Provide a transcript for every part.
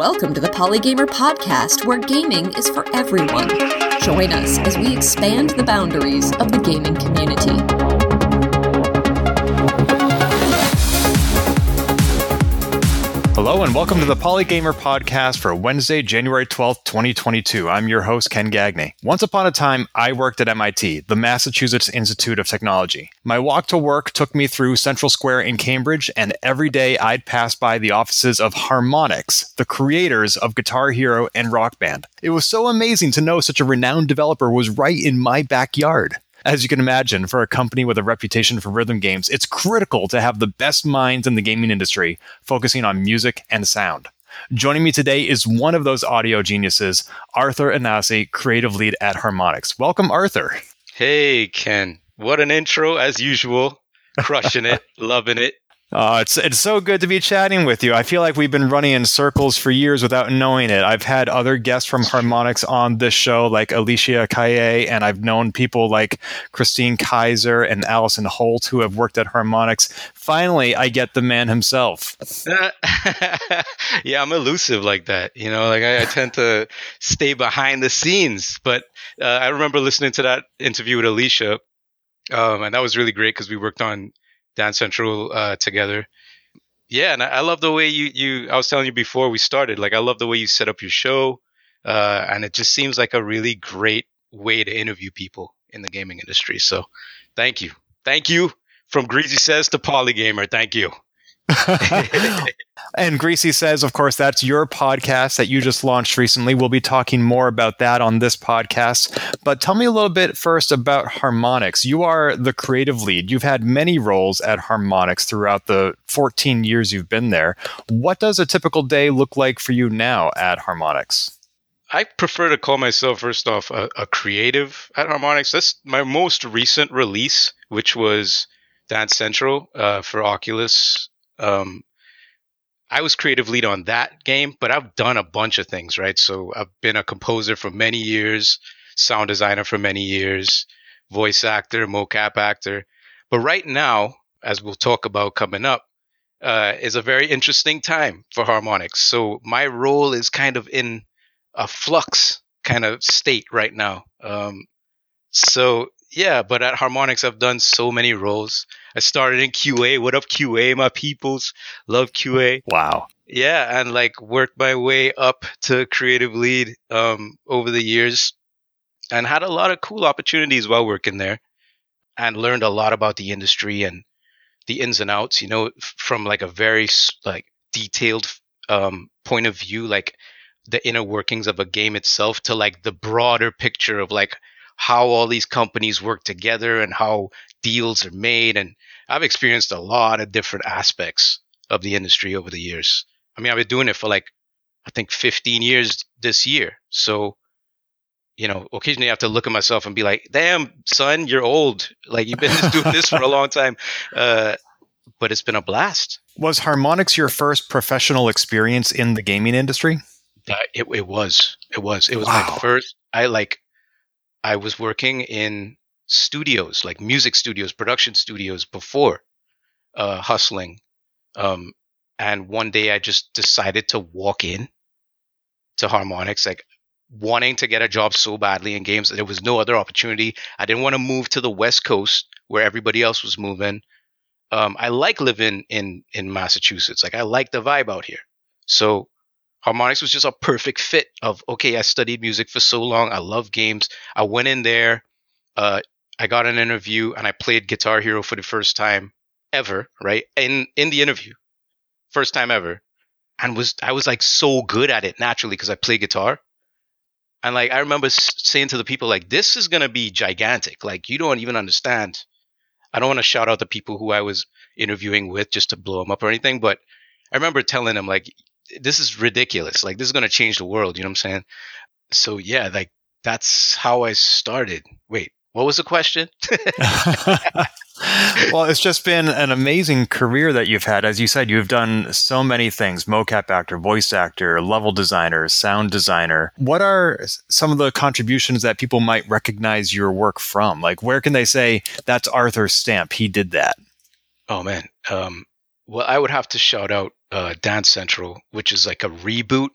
Welcome to the Polygamer podcast, where gaming is for everyone. Join us as we expand the boundaries of the gaming community. Hello and welcome to the Polygamer podcast for Wednesday, January 12th, 2022. I'm your host, Ken Gagne. Once upon a time, I worked at MIT, the Massachusetts Institute of Technology. My walk to work took me through Central Square in Cambridge, and every day I'd pass by the offices of Harmonix, the creators of Guitar Hero and Rock Band. It was so amazing to know such a renowned developer was right in my backyard. As you can imagine, for a company with a reputation for rhythm games, it's critical to have the best minds in the gaming industry focusing on music and sound. Joining me today is one of those audio geniuses, Arthur Anasi, creative lead at Harmonix. Welcome, Arthur. Hey, Ken. What an intro, as usual. Crushing it. Loving it. It's so good to be chatting with you. I feel like we've been running in circles for years without knowing it. I've had other guests from Harmonix on this show, like Alicia Kaye, and I've known people like Christine Kaiser and Allison Holt who have worked at Harmonix. Finally, I get the man himself. Yeah, I'm elusive like that. You know, like I tend to stay behind the scenes. But I remember listening to that interview with Alicia, and that was really great because we worked on Dance Central together. Yeah, and I love the way you I was telling you before we started, like I love the way you set up your show, and it just seems like a really great way to interview people in the gaming industry. So thank you. Thank you from Greasy Sez to Polygamer. Thank you. And Greasy Sez, of course, that's your podcast that you just launched recently. We'll be talking more about that on this podcast. But tell me a little bit first about Harmonix. You are the creative lead. You've had many roles at Harmonix throughout the 14 years you've been there. What does a typical day look like for you now at Harmonix? I prefer to call myself, first off, a creative at Harmonix. That's my most recent release, which was Dance Central for Oculus. I was creative lead on that game, but I've done a bunch of things, right? So I've been a composer for many years, sound designer for many years, voice actor, mocap actor. But right now, as we'll talk about coming up, is a very interesting time for Harmonix. So my role is kind of in a flux kind of state right now. Yeah, but at Harmonix, I've done so many roles. I started in QA. What up, QA, my peoples? Love QA. Wow. Yeah, and like worked my way up to creative lead over the years and had a lot of cool opportunities while working there and learned a lot about the industry and the ins and outs, you know, from like a very like detailed point of view, like the inner workings of a game itself to like the broader picture of like how all these companies work together and how deals are made. And I've experienced a lot of different aspects of the industry over the years. I mean, I've been doing it for like, I think 15 years this year. So, you know, occasionally I have to look at myself and be like, damn, son, you're old. Like you've been doing this for a long time. But it's been a blast. Was Harmonix your first professional experience in the gaming industry? It was. It was wow. My first. I was working in studios, like music studios, production studios before hustling. And one day I just decided to walk in to Harmonix, like wanting to get a job so badly in games. There was no other opportunity. I didn't want to move to the West Coast where everybody else was moving. I like living in Massachusetts. Like I like the vibe out here. So Harmonix was just a perfect fit of, okay, I studied music for so long. I love games. I went in there. I got an interview and I played Guitar Hero for the first time ever, right? In the interview, first time ever. And I was like so good at it naturally because I play guitar. And like, I remember saying to the people like, this is going to be gigantic. Like, you don't even understand. I don't want to shout out the people who I was interviewing with just to blow them up or anything. But I remember telling them like, this is ridiculous. Like, this is going to change the world. You know what I'm saying? So, yeah, like, that's how I started. Wait, what was the question? Well, it's just been an amazing career that you've had. As you said, you've done so many things. Mocap actor, voice actor, level designer, sound designer. What are some of the contributions that people might recognize your work from? Like, where can they say, that's Arthur's stamp. He did that. Oh, man. Well, I would have to shout out Dance Central, which is like a reboot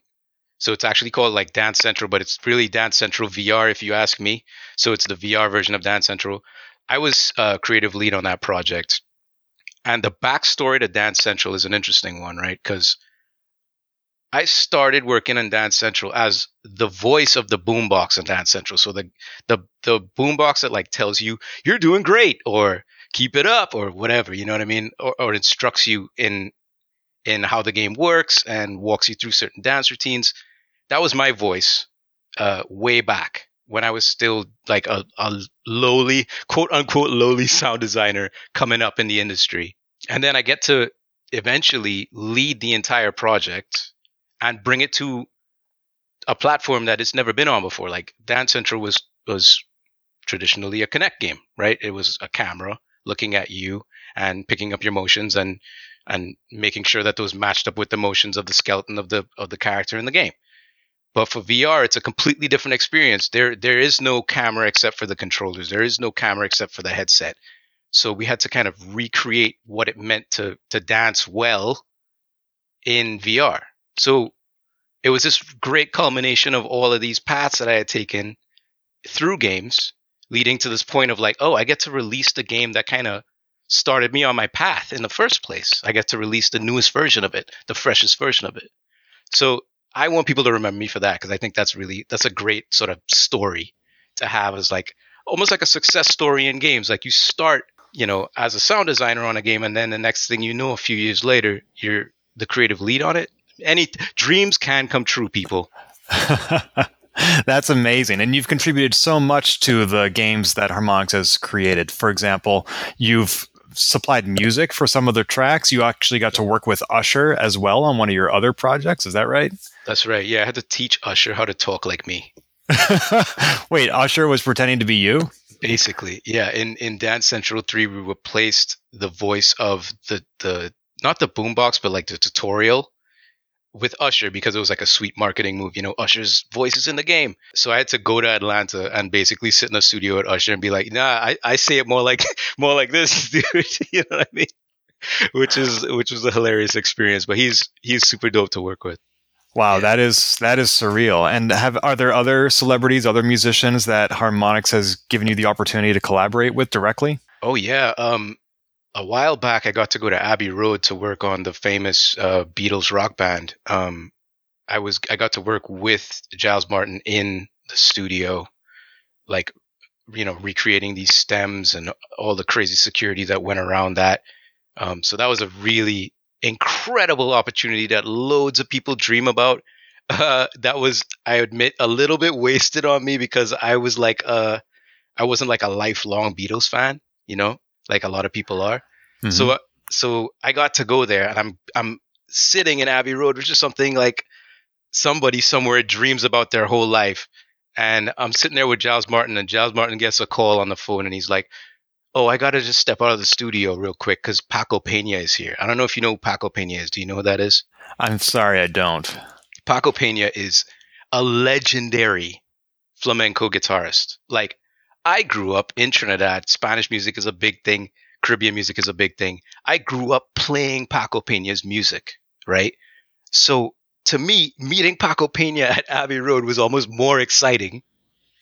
So it's actually called like Dance Central, but it's really Dance Central VR, if you ask me. So it's the VR version of Dance Central. I was creative lead on that project. And the backstory to Dance Central is an interesting one, right? Because I started working in Dance Central as the voice of the boombox in Dance Central. So the boombox that like tells you, you're doing great, or keep it up, or whatever, you know what I mean? Or instructs you in how the game works and walks you through certain dance routines. That was my voice way back when I was still like a lowly, quote unquote, lowly sound designer coming up in the industry. And then I get to eventually lead the entire project and bring it to a platform that it's never been on before. Like Dance Central was traditionally a Kinect game, right? It was a camera looking at you and picking up your motions and making sure that those matched up with the motions of the skeleton of the character in the game. But for VR, it's a completely different experience. There is no camera except for the controllers. There is no camera except for the headset. So we had to kind of recreate what it meant to dance well in VR. So it was this great culmination of all of these paths that I had taken through games, leading to this point of like, oh, I get to release the game that kind of started me on my path in the first place. I get to release the newest version of it, the freshest version of it. So I want people to remember me for that, because I think that's a great sort of story to have, as like almost like a success story in games. Like you start, you know, as a sound designer on a game, and then the next thing you know, a few years later, you're the creative lead on it. Any dreams can come true, people. That's amazing. And you've contributed so much to the games that Harmonix has created. For example, you've supplied music for some of their tracks. You actually got to work with Usher as well on one of your other projects. Is that right? That's right. Yeah, I had to teach Usher how to talk like me. Wait, Usher was pretending to be you? Basically, yeah. In Dance Central 3, we replaced the voice of the not the boombox, but like the tutorial with Usher, because it was like a sweet marketing move, you know, Usher's voice is in the game. So I had to go to Atlanta and basically sit in a studio at Usher and be like, nah, I say it more like this, dude. You know what I mean? Which was a hilarious experience, but he's super dope to work with. Wow, yeah. That is surreal. And are there other celebrities, other musicians that Harmonix has given you the opportunity to collaborate with directly? Oh yeah. A while back, I got to go to Abbey Road to work on the famous Beatles Rock Band. I got to work with Giles Martin in the studio, like, you know, recreating these stems and all the crazy security that went around that. So that was a really incredible opportunity that loads of people dream about. That was, I admit, a little bit wasted on me, because I was like, I wasn't like a lifelong Beatles fan, you know, like a lot of people are. Mm-hmm. So I got to go there, and I'm sitting in Abbey Road, which is something like somebody somewhere dreams about their whole life. And I'm sitting there with Giles Martin, and Giles Martin gets a call on the phone, and he's like, oh, I got to just step out of the studio real quick because Paco Peña is here. I don't know if you know who Paco Peña is. Do you know who that is? I'm sorry, I don't. Paco Peña is a legendary flamenco guitarist. Like, I grew up in Trinidad. Spanish music is a big thing. Caribbean music is a big thing. I grew up playing Paco Peña's music, right? So to me, meeting Paco Peña at Abbey Road was almost more exciting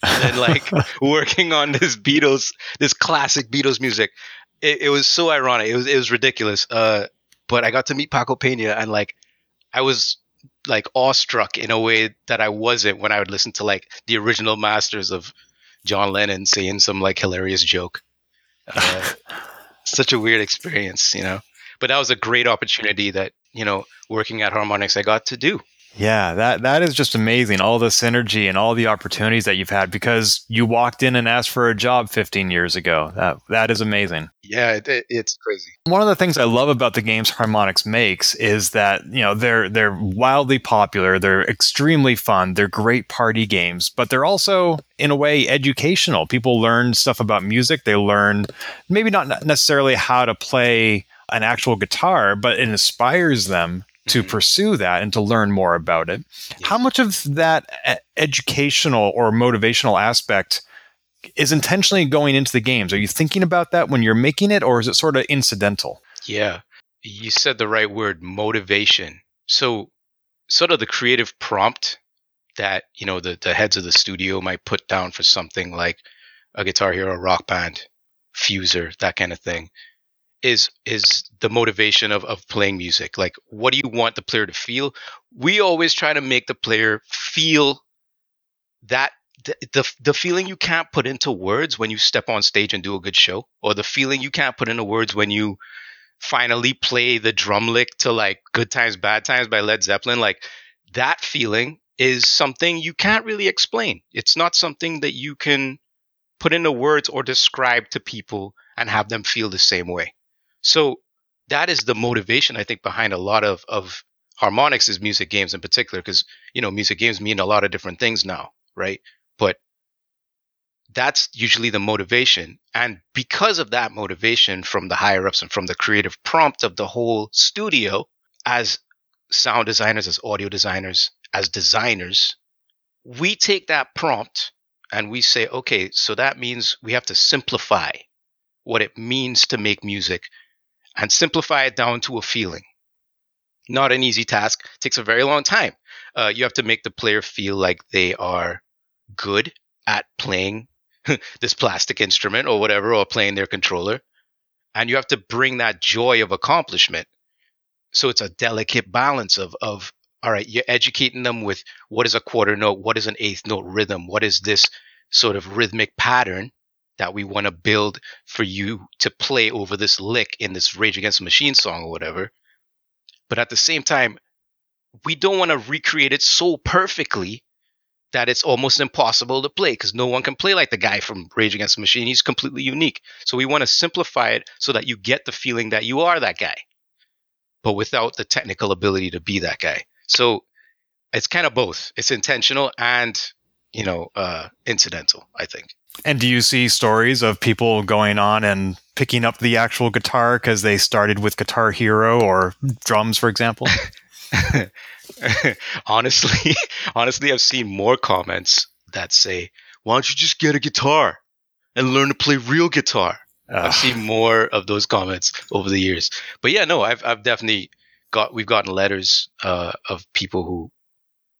than like working on this classic Beatles music. It was so ironic. It was ridiculous. But I got to meet Paco Peña, and like I was like awestruck in a way that I wasn't when I would listen to like the original masters of John Lennon saying some like hilarious joke. Such a weird experience, you know, but that was a great opportunity that, you know, working at Harmonix, I got to do. Yeah, that is just amazing. All the synergy and all the opportunities that you've had, because you walked in and asked for a job 15 years ago. That is amazing. Yeah, it's crazy. One of the things I love about the games Harmonix makes is that, you know, they're wildly popular, they're extremely fun, they're great party games, but they're also in a way educational. People learn stuff about music. They learn maybe not necessarily how to play an actual guitar, but it inspires them to pursue that and to learn more about it. Yes. How much of that educational or motivational aspect is intentionally going into the games? Are you thinking about that when you're making it, or is it sort of incidental? Yeah, you said the right word, motivation. So sort of the creative prompt that, you know, the heads of the studio might put down for something like a Guitar Hero, Rock Band, Fuser, that kind of thing, is the motivation of playing music. Like, what do you want the player to feel? We always try to make the player feel that the feeling you can't put into words when you step on stage and do a good show, or the feeling you can't put into words when you finally play the drum lick to like Good Times, Bad Times by Led Zeppelin. Like, that feeling is something you can't really explain. It's not something that you can put into words or describe to people and have them feel the same way. So that is the motivation, I think, behind a lot of Harmonix's music games in particular, because, you know, music games mean a lot of different things now, right? But that's usually the motivation. And because of that motivation from the higher ups and from the creative prompt of the whole studio, as sound designers, as audio designers, as designers, we take that prompt and we say, okay, so that means we have to simplify what it means to make music and simplify it down to a feeling. Not an easy task. It takes a very long time. You have to make the player feel like they are good at playing this plastic instrument or whatever, or playing their controller. And you have to bring that joy of accomplishment. So it's a delicate balance of all right, you're educating them with what is a quarter note, what is an eighth note rhythm, what is this sort of rhythmic pattern that we want to build for you to play over this lick in this Rage Against the Machine song or whatever. But at the same time, we don't want to recreate it so perfectly that it's almost impossible to play, because no one can play like the guy from Rage Against the Machine. He's completely unique. So we want to simplify it so that you get the feeling that you are that guy, but without the technical ability to be that guy. So it's kind of both. It's intentional and, you know, incidental, I think. And do you see stories of people going on and picking up the actual guitar because they started with Guitar Hero or drums, for example? Honestly, I've seen more comments that say, why don't you just get a guitar and learn to play real guitar? I've seen more of those comments over the years. But yeah, no, I've definitely we've gotten letters of people who,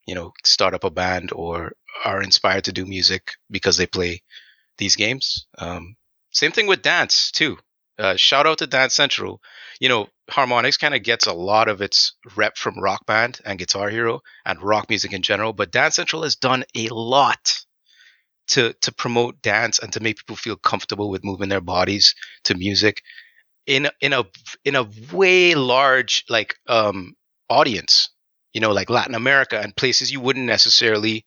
you know, start up a band or are inspired to do music because they play these games. Same thing with dance too. Shout out to Dance Central. You know, Harmonix kind of gets a lot of its rep from Rock Band and Guitar Hero and rock music in general, but Dance Central has done a lot to promote dance and to make people feel comfortable with moving their bodies to music in a way large, like, audience, you know, like Latin America and places you wouldn't necessarily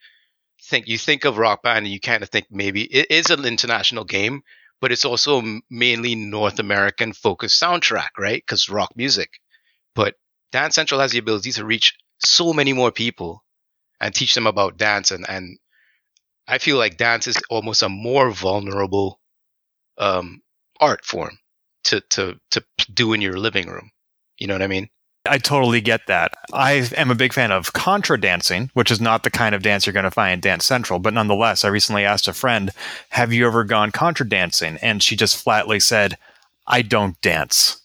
think. You think of Rock Band and you kind of think maybe it is an international game, but it's also mainly North American focused soundtrack, right? Because rock music. But Dance Central has the ability to reach so many more people and teach them about dance. And I feel like dance is almost a more vulnerable art form to do in your living room. You know what I mean? I totally get that. I am a big fan of contra dancing, which is not the kind of dance you're going to find in Dance Central. But nonetheless, I recently asked a friend, have you ever gone contra dancing? And she just flatly said, I don't dance.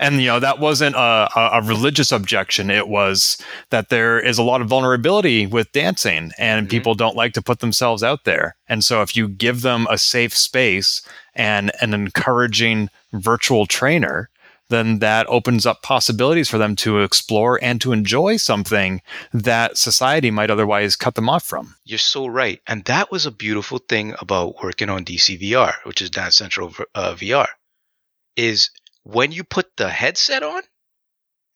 And, you know, that wasn't a religious objection. It was that there is a lot of vulnerability with dancing, and people don't like to put themselves out there. And so if you give them a safe space and an encouraging virtual trainer, then that opens up possibilities for them to explore and to enjoy something that society might otherwise cut them off from. You're so right. And that was a beautiful thing about working on DCVR, which is Dance Central VR, is when you put the headset on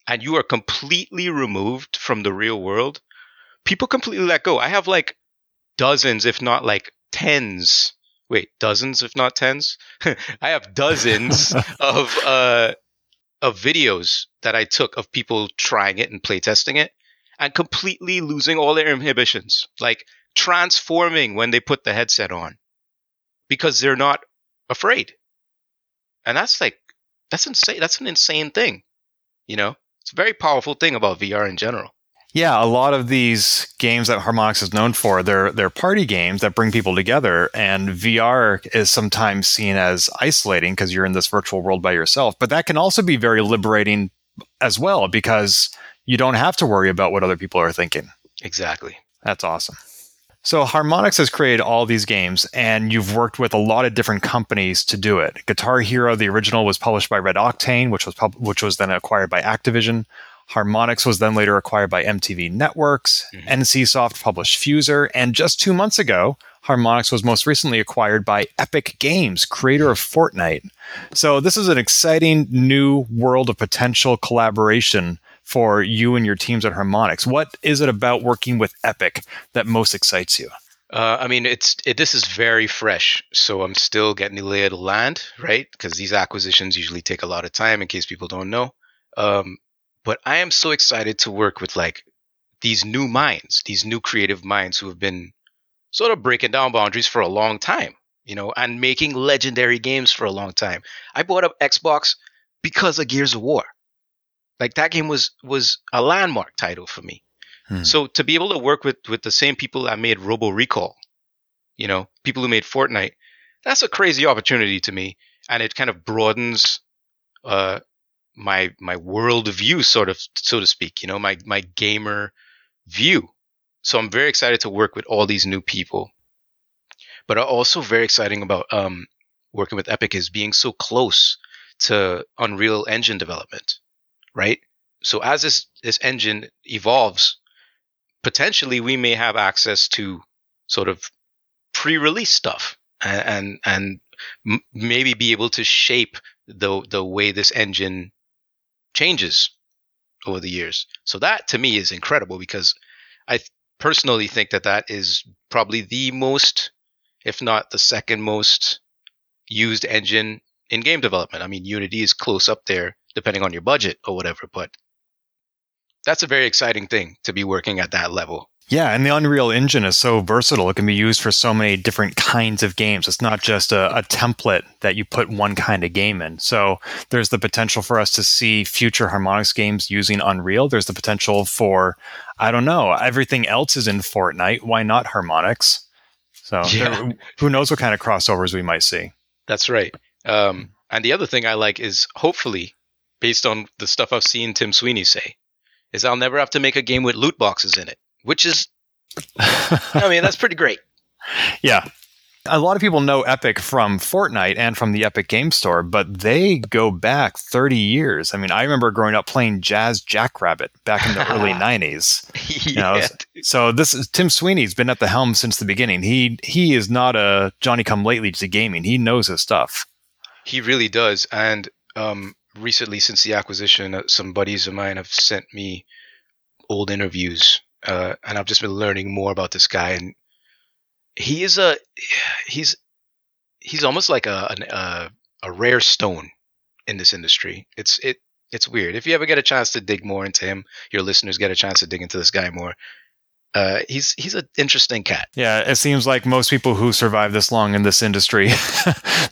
and you are completely removed from the real world, people completely let go. I have like dozens of videos that I took of people trying it and playtesting it and completely losing all their inhibitions, like transforming when they put the headset on because they're not afraid. And that's insane. That's an insane thing. You know, it's a very powerful thing about VR in general. Yeah, a lot of these games that Harmonix is known for, they're party games that bring people together, and VR is sometimes seen as isolating because you're in this virtual world by yourself. But that can also be very liberating as well, because you don't have to worry about what other people are thinking. Exactly. That's awesome. So Harmonix has created all these games, and you've worked with a lot of different companies to do it. Guitar Hero, the original, was published by Red Octane, which was then acquired by Activision. Harmonix was then later acquired by MTV Networks. Mm-hmm. NCSoft published Fuser. And just 2 months ago, Harmonix was most recently acquired by Epic Games, creator of Fortnite. So this is an exciting new world of potential collaboration for you and your teams at Harmonix. What is it about working with Epic that most excites you? This is very fresh, so I'm still getting the lay of the land, right? Because these acquisitions usually take a lot of time, in case people don't know. But I am so excited to work with these new minds, these new creative minds who have been sort of breaking down boundaries for a long time, and making legendary games for a long time. I bought up Xbox because of Gears of War. That game was a landmark title for me. Hmm. So to be able to work with the same people that made Robo Recall, people who made Fortnite, that's a crazy opportunity to me. And it kind of broadens my world view, so to speak, my gamer view. So I'm very excited to work with all these new people. But also very exciting about working with Epic is being so close to Unreal Engine development. Right? So as this engine evolves, potentially we may have access to sort of pre-release stuff and maybe be able to shape the way this engine changes over the years. So that to me is incredible, because I personally think that is probably the most, if not the second most used engine in game development. I mean, Unity is close up there, depending on your budget or whatever, but that's a very exciting thing to be working at that level. Yeah, and the Unreal Engine is so versatile. It can be used for so many different kinds of games. It's not just a template that you put one kind of game in. So there's the potential for us to see future Harmonix games using Unreal. There's the potential for, I don't know, everything else is in Fortnite. Why not Harmonix? So yeah. Who knows what kind of crossovers we might see. That's right. And the other thing I like is, hopefully, based on the stuff I've seen Tim Sweeney say, is I'll never have to make a game with loot boxes in it, which is, that's pretty great. Yeah. A lot of people know Epic from Fortnite and from the Epic Game Store, but they go back 30 years. I mean, I remember growing up playing Jazz Jackrabbit back in the early 90s. Yeah. So Tim Sweeney's been at the helm since the beginning. He is not a Johnny-come-lately to gaming. He knows his stuff. He really does. And recently, since the acquisition, some buddies of mine have sent me old interviews, and I've just been learning more about this guy. And he is he's almost like a rare stone in this industry. It's weird. If you ever get a chance to dig more into him, your listeners get a chance to dig into this guy more. He's an interesting cat. Yeah, it seems like most people who survive this long in this industry,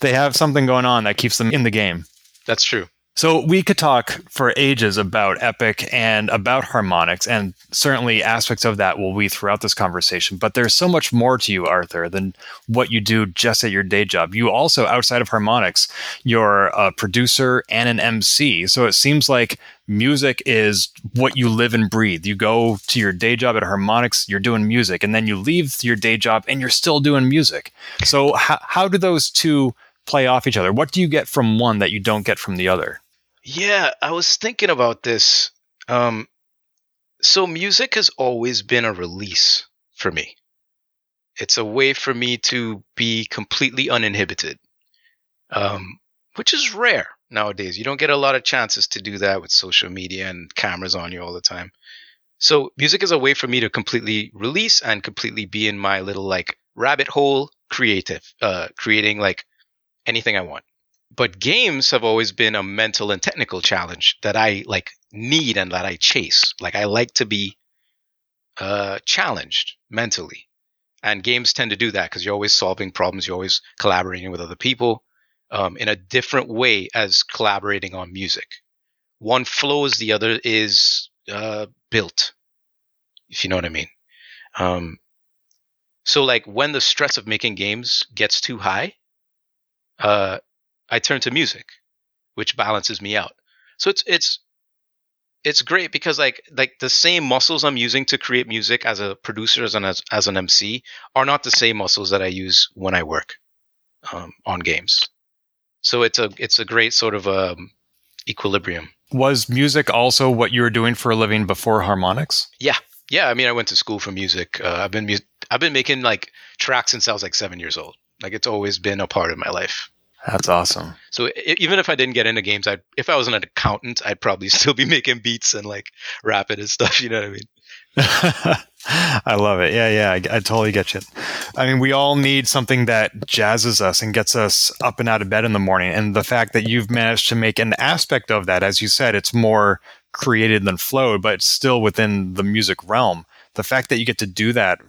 they have something going on that keeps them in the game. That's true. So we could talk for ages about Epic and about Harmonix, and certainly aspects of that will be throughout this conversation. But there's so much more to you, Arthur, than what you do just at your day job. You also, outside of Harmonix, you're a producer and an MC. So it seems like music is what you live and breathe. You go to your day job at Harmonix, you're doing music, and then you leave your day job and you're still doing music. So how do those two play off each other? What do you get from one that you don't get from the other? Yeah, I was thinking about this. So music has always been a release for me. It's a way for me to be completely uninhibited, which is rare nowadays. You don't get a lot of chances to do that with social media and cameras on you all the time. So music is a way for me to completely release and completely be in my little rabbit hole creating anything I want. But games have always been a mental and technical challenge that I need and that I chase. I like to be challenged mentally. And games tend to do that because you're always solving problems. You're always collaborating with other people in a different way as collaborating on music. One flows, the other is built, if you know what I mean. So when the stress of making games gets too high, I turn to music, which balances me out. So it's it's great because like the same muscles I'm using to create music as a producer, as an MC, are not the same muscles that I use when I work on games. So it's a great sort of equilibrium. Was music also what you were doing for a living before Harmonix? Yeah. I mean, I went to school for music. I've been making like tracks since I was like 7 years old. Like, it's always been a part of my life. That's awesome. So even if I didn't get into games, if I wasn't an accountant, I'd probably still be making beats and like rapping and stuff. You know what I mean? I love it. Yeah. I totally get you. I mean, we all need something that jazzes us and gets us up and out of bed in the morning. And the fact that you've managed to make an aspect of that, as you said, it's more created than flowed, but still within the music realm. The fact that you get to do that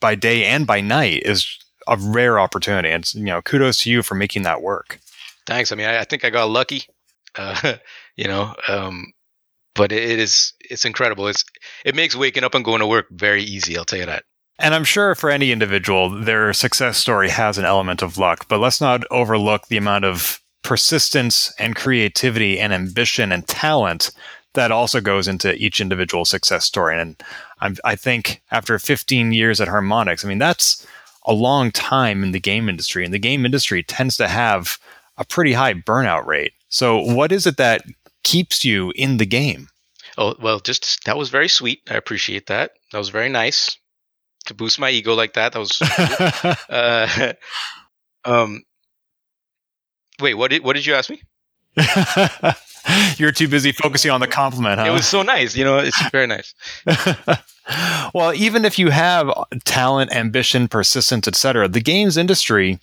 by day and by night is a rare opportunity, and kudos to you for making that work. Thanks. I mean, I think I got lucky, but it's incredible. It makes waking up and going to work very easy. I'll tell you that. And I'm sure for any individual, their success story has an element of luck, but let's not overlook the amount of persistence and creativity and ambition and talent that also goes into each individual success story. And I think after 15 years at Harmonix, I mean, that's a long time in the game industry, and the game industry tends to have a pretty high burnout rate. So what is it that keeps you in the game? Oh, well, just that was very sweet. I appreciate that. That was very nice to boost my ego like that. That was wait, what did you ask me? You're too busy focusing on the compliment, huh? It was so nice. It's very nice. Well, even if you have talent, ambition, persistence, etc., the games industry,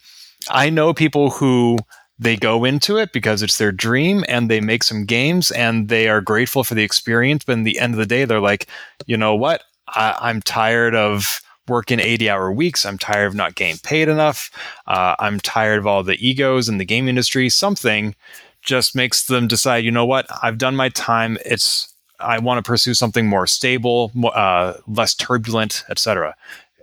I know people who they go into it because it's their dream and they make some games and they are grateful for the experience. But in the end of the day, they're like, you know what? I'm tired of working 80-hour weeks. I'm tired of not getting paid enough. I'm tired of all the egos in the game industry. Something just makes them decide, you know what? I've done my time. I want to pursue something more stable, less turbulent, etc.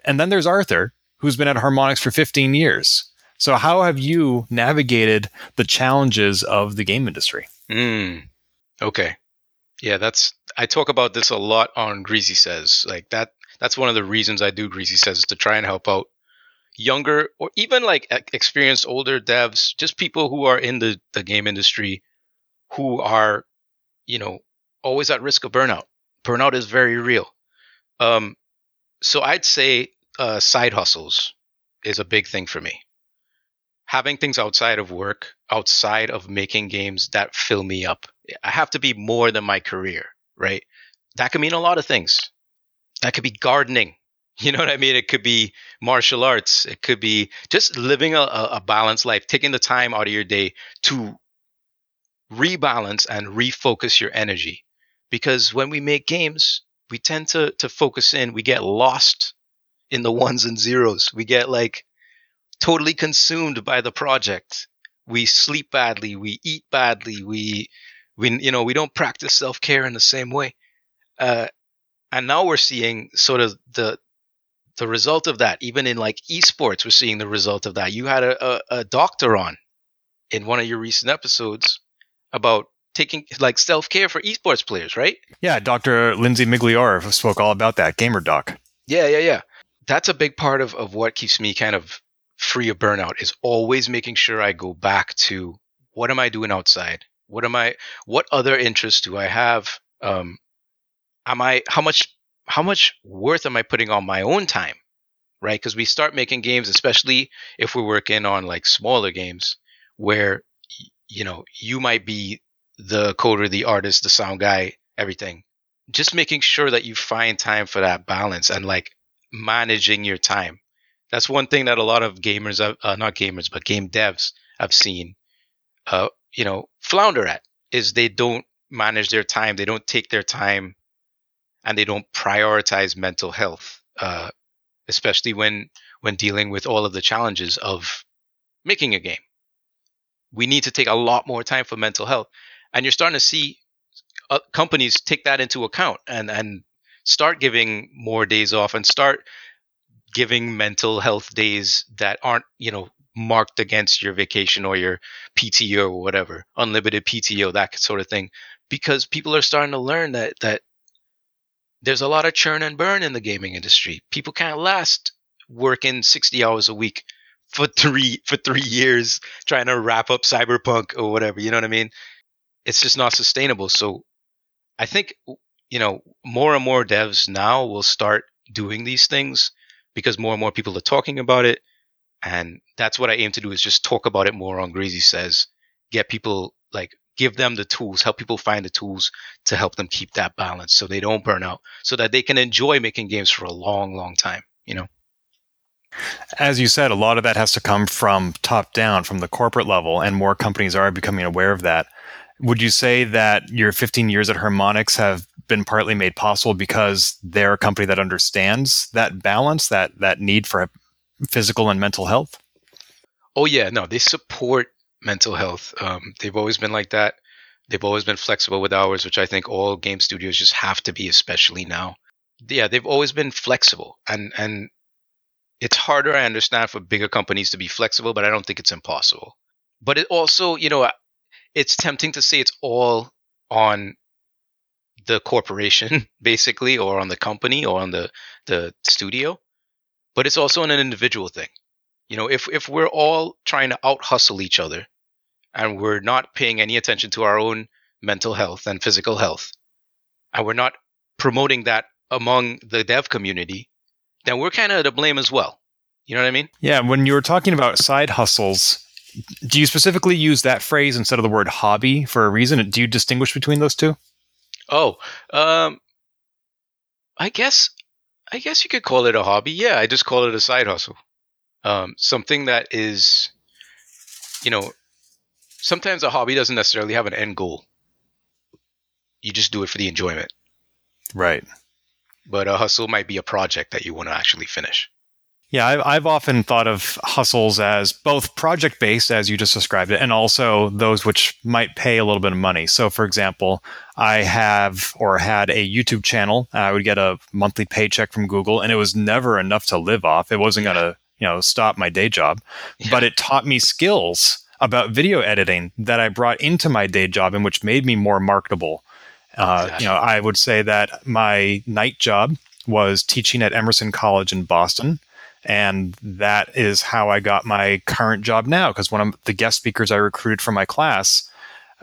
And then there's Arthur, who's been at Harmonix for 15 years. So how have you navigated the challenges of the game industry? Okay. Yeah, I talk about this a lot on Greasy Sez. Like that's one of the reasons I do Greasy Sez, is to try and help out younger or even like experienced older devs, just people who are in the game industry who are, always at risk of burnout. Burnout is very real. So I'd say side hustles is a big thing for me. Having things outside of work, outside of making games, that fill me up. I have to be more than my career, right? That could mean a lot of things. That could be gardening. You know what I mean? It could be martial arts. It could be just living a balanced life, taking the time out of your day to rebalance and refocus your energy. Because when we make games, we tend to focus in. We get lost in the ones and zeros. We get totally consumed by the project. We sleep badly. We eat badly. We don't practice self-care in the same way. And now we're seeing sort of the result of that. Even in esports, we're seeing the result of that. You had a doctor on in one of your recent episodes about taking self-care for esports players, right? Yeah, Dr. Lindsay Migliore spoke all about that, Gamer Doc. Yeah. That's a big part of what keeps me kind of free of burnout, is always making sure I go back to what am I doing outside? What other interests do I have? How much worth am I putting on my own time? Right? Because we start making games, especially if we're working on smaller games where you might be the coder, the artist, the sound guy, everything. Just making sure that you find time for that balance and managing your time. That's one thing that a lot of game devs I've seen, flounder at, is they don't manage their time. They don't take their time and they don't prioritize mental health, especially when dealing with all of the challenges of making a game. We need to take a lot more time for mental health. And you're starting to see companies take that into account and start giving more days off and start giving mental health days that aren't, marked against your vacation or your PTO or whatever, unlimited PTO, that sort of thing. because people are starting to learn that there's a lot of churn and burn in the gaming industry. People can't last working 60 hours a week for three years trying to wrap up Cyberpunk or whatever. You know what I mean? It's just not sustainable. So I think, you know, more and more devs now will start doing these things because more and more people are talking about it. And that's what I aim to do, is just talk about it more on Greasy Sez, get people, like, give them the tools, help people find the tools to help them keep that balance so they don't burn out, so that they can enjoy making games for a long, long time, you know? As you said, a lot of that has to come from top down, from the corporate level, and more companies are becoming aware of that. Would you say that your 15 years at Harmonix have been partly made possible because they're a company that understands that balance, that need for physical and mental health? Oh yeah, no, they support mental health. They've always been like that. They've always been flexible with hours, which I think all game studios just have to be, especially now. Yeah, they've always been flexible, and it's harder, I understand, for bigger companies to be flexible, but I don't think it's impossible. But it also, you know, it's tempting to say it's all on the corporation, basically, or on the company, or on the studio. But it's also an individual thing. You know, if we're all trying to out-hustle each other and we're not paying any attention to our own mental health and physical health, and we're not promoting that among the dev community, then we're kind of to blame as well. You know what I mean? Yeah, when you were talking about side hustles, do you specifically use that phrase instead of the word hobby for a reason? Do you distinguish between those two? Oh, I guess you could call it a hobby. Yeah, I just call it a side hustle. Something that is, you know, sometimes a hobby doesn't necessarily have an end goal. You just do it for the enjoyment. Right. But a hustle might be a project that you want to actually finish. Yeah, I've often thought of hustles as both project-based, as you just described it, and also those which might pay a little bit of money. So, for example, I had a YouTube channel. I would get a monthly paycheck from Google, and it was never enough to live off. It wasn't going to, you know, stop my day job. Yeah. But it taught me skills about video editing that I brought into my day job and which made me more marketable. Exactly. You know, I would say that my night job was teaching at Emerson College in Boston. And that is how I got my current job now, because one of the guest speakers I recruited for my class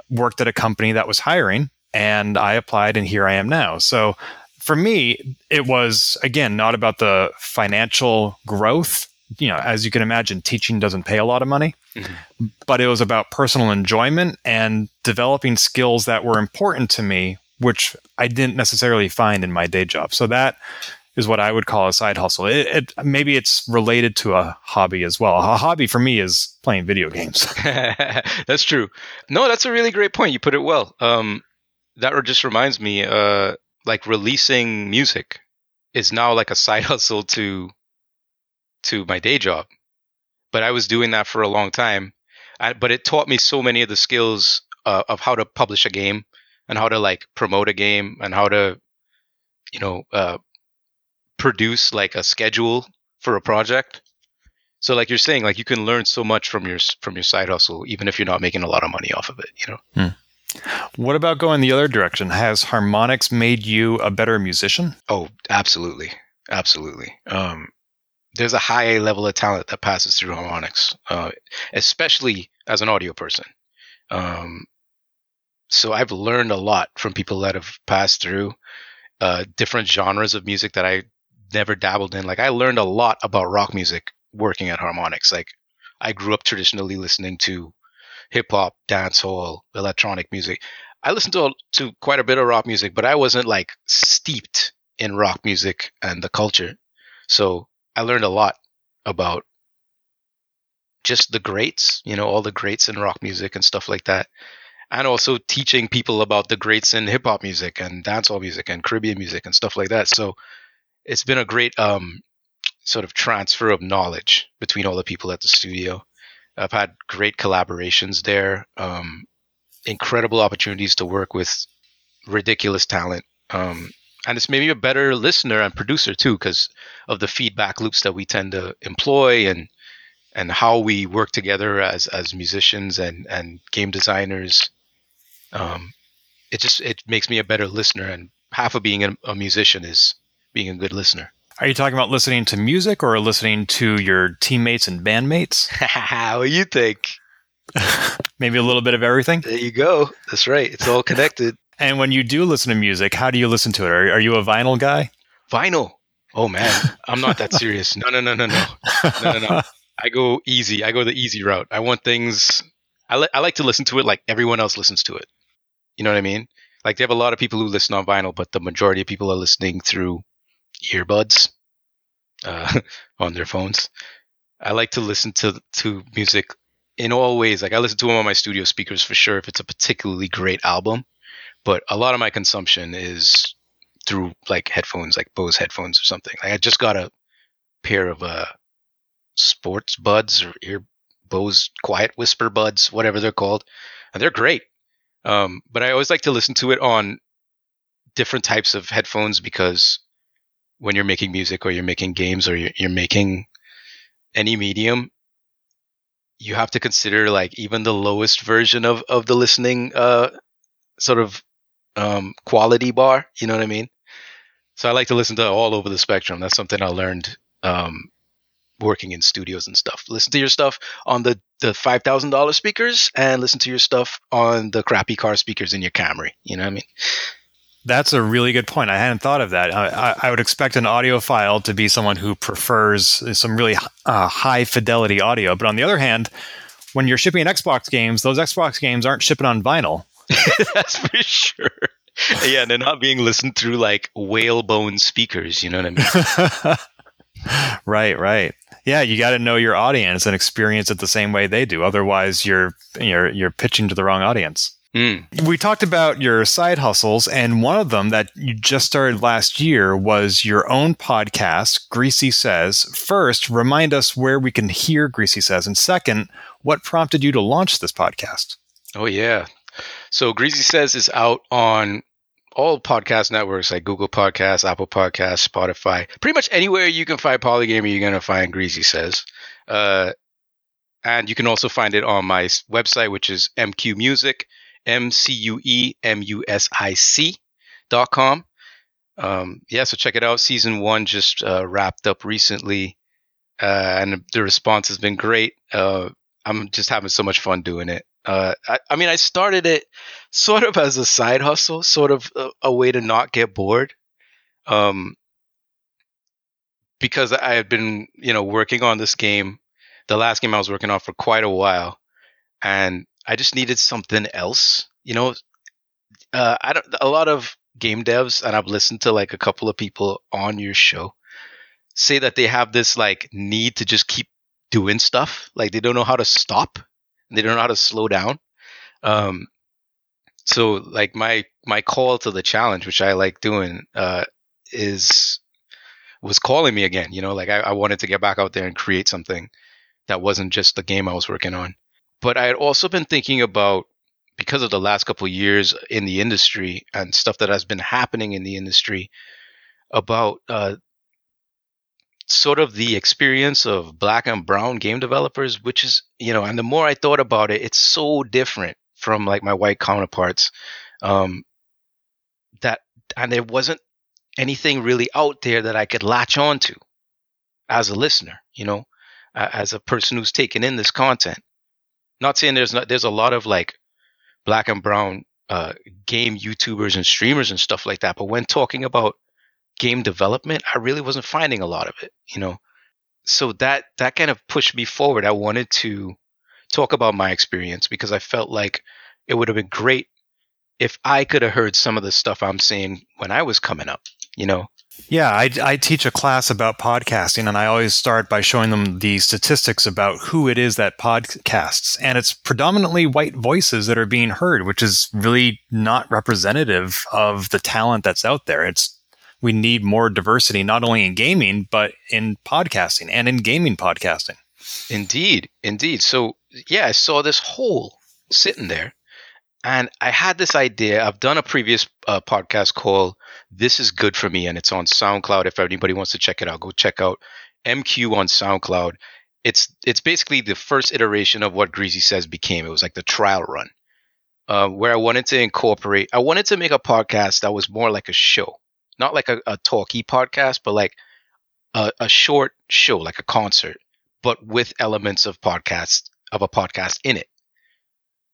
worked at a company that was hiring, and I applied, and here I am now. So for me, it was, again, not about the financial growth. You know, as you can imagine, teaching doesn't pay a lot of money, mm-hmm. but it was about personal enjoyment and developing skills that were important to me, which I didn't necessarily find in my day job. So that is what I would call a side hustle. Maybe it's related to a hobby as well. A hobby for me is playing video games. That's true. No, that's a really great point. You put it well. That just reminds me, like, releasing music is now like a side hustle to my day job. But I was doing that for a long time. But it taught me so many of the skills of how to publish a game and how to, like, promote a game and how to, you know, produce like a schedule for a project. So, like you're saying, like, you can learn so much from your side hustle, even if you're not making a lot of money off of it, you know? Hmm. What about going the other direction? Has Harmonix made you a better musician? Oh, absolutely. Absolutely. There's a high level of talent that passes through Harmonix, especially as an audio person. So I've learned a lot from people that have passed through different genres of music that I never dabbled in. Like, I learned a lot about rock music working at Harmonix. Like, I grew up traditionally listening to hip hop, dancehall, electronic music. I listened to quite a bit of rock music, but I wasn't, like, steeped in rock music and the culture. So I learned a lot about just the greats, you know, all the greats in rock music and stuff like that. And also teaching people about the greats in hip hop music and dancehall music and Caribbean music and stuff like that. So it's been a great sort of transfer of knowledge between all the people at the studio. I've had great collaborations there, incredible opportunities to work with ridiculous talent. And it's made me a better listener and producer too, because of the feedback loops that we tend to employ and how we work together as musicians and game designers. it makes me a better listener, and half of being a musician is being a good listener. Are you talking about listening to music or listening to your teammates and bandmates? What do you think? Maybe a little bit of everything. There you go. That's right. It's all connected. And when you do listen to music, how do you listen to it? Are you a vinyl guy? Vinyl. Oh, man. I'm not that serious. No. I go easy. I go the easy route. I want things... I like to listen to it like everyone else listens to it. You know what I mean? Like, they have a lot of people who listen on vinyl, but the majority of people are listening through earbuds on their phones. I like to listen to music in all ways. Like, I listen to them on my studio speakers for sure if it's a particularly great album. But a lot of my consumption is through like headphones, like Bose headphones or something. Like, I just got a pair of sports buds or Bose Quiet Whisper buds, whatever they're called, and they're great. But I always like to listen to it on different types of headphones, because when you're making music or you're making games or you're making any medium, you have to consider like even the lowest version of the listening sort of quality bar, you know what I mean? So I like to listen to all over the spectrum. That's something I learned working in studios and stuff. Listen to your stuff on the $5,000 speakers, and listen to your stuff on the crappy car speakers in your Camry. You know what I mean? That's a really good point. I hadn't thought of that. I would expect an audiophile to be someone who prefers some really high fidelity audio. But on the other hand, when you're shipping Xbox games, those Xbox games aren't shipping on vinyl. That's for sure. Yeah, they're not being listened through like whalebone speakers, you know what I mean? Right. Yeah, you got to know your audience and experience it the same way they do. Otherwise, you're pitching to the wrong audience. Mm. We talked about your side hustles, and one of them that you just started last year was your own podcast, Greasy Sez. First, remind us where we can hear Greasy Sez, and second, what prompted you to launch this podcast? Oh, yeah. So Greasy Sez is out on all podcast networks like Google Podcasts, Apple Podcasts, Spotify. Pretty much anywhere you can find Polygamer, you're going to find Greasy Sez. And you can also find it on my website, which is MQMusic, MCUEMUSIC.com. So check it out. Season 1 just wrapped up recently, and the response has been great. I'm just having so much fun doing it. I mean, I started it sort of as a side hustle, sort of a way to not get bored, because I had been, working on this game, the last game I was working on for quite a while, and I just needed something else. A lot of game devs, and I've listened to like a couple of people on your show say that they have this like need to just keep doing stuff, like they don't know how to stop. They don't know how to slow down. So like my call to the challenge, which I like doing, was calling me again. I wanted to get back out there and create something that wasn't just the game I was working on. But I had also been thinking about, because of the last couple of years in the industry and stuff that has been happening in the industry, about sort of the experience of black and brown game developers, which is, and the more I thought about it, it's so different from like my white counterparts, and there wasn't anything really out there that I could latch on to as a listener, as a person who's taken in this content. Not saying there's a lot of like black and brown game YouTubers and streamers and stuff like that, but when talking about game development, I really wasn't finding a lot of it, So that kind of pushed me forward. I wanted to talk about my experience, because I felt like it would have been great if I could have heard some of the stuff I'm seeing when I was coming up, Yeah, I teach a class about podcasting, and I always start by showing them the statistics about who it is that podcasts. And it's predominantly white voices that are being heard, which is really not representative of the talent that's out there. We need more diversity, not only in gaming, but in podcasting and in gaming podcasting. Indeed. So, yeah, I saw this hole sitting there, and I had this idea. I've done a previous podcast called This Is Good For Me, and it's on SoundCloud. If anybody wants to check it out, go check out MQ on SoundCloud. It's basically the first iteration of what Greasy Sez became. It was like the trial run where I wanted to incorporate. I wanted to make a podcast that was more like a show, not like a talky podcast, but like a short show, like a concert, but with elements of a podcast in it.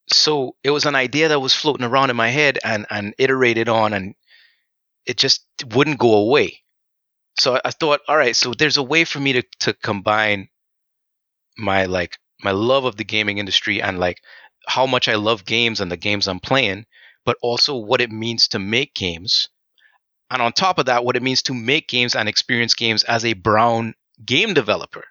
So it was an idea that was floating around in my head and iterated on, and it just wouldn't go away. So I thought, all right, so there's a way for me to combine my love of the gaming industry and like how much I love games and the games I'm playing, but also what it means to make games. And on top of that, what it means to make games and experience games as a brown game developer.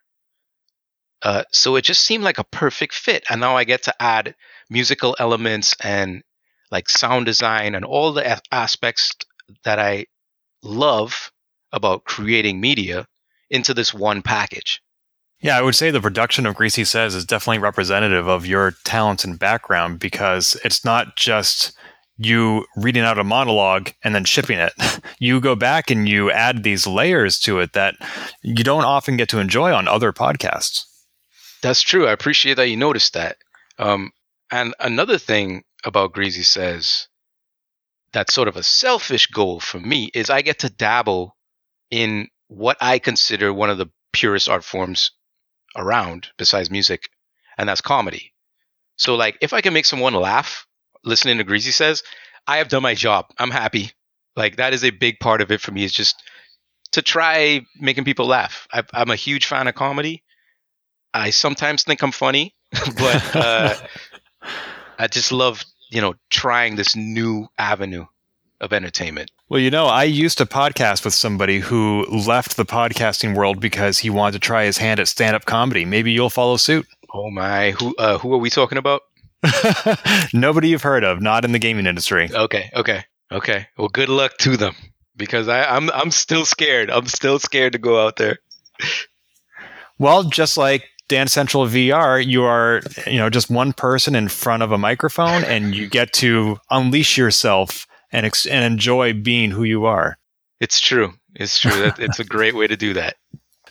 So it just seemed like a perfect fit. And now I get to add musical elements and like sound design and all the aspects that I love about creating media into this one package. Yeah, I would say the production of Greasy Sez is definitely representative of your talents and background, because it's not just you reading out a monologue and then shipping it. You go back and you add these layers to it that you don't often get to enjoy on other podcasts. That's true. I appreciate that you noticed that. And another thing about Greasy Sez that's sort of a selfish goal for me is I get to dabble in what I consider one of the purest art forms around besides music, and that's comedy. So like if I can make someone laugh listening to Greasy Sez, I have done my job. I'm happy. Like that is a big part of it for me, is just to try making people laugh. I'm a huge fan of comedy. I sometimes think I'm funny, but I just love, trying this new avenue of entertainment. Well, I used to podcast with somebody who left the podcasting world because he wanted to try his hand at stand-up comedy. Maybe you'll follow suit. Oh my, who are we talking about? Nobody you've heard of, not in the gaming industry. Okay. Well, good luck to them, because I'm still scared. I'm still scared to go out there. Well, just like Dance Central VR, you are, just one person in front of a microphone, and you get to unleash yourself and enjoy being who you are. It's true. It's a great way to do that.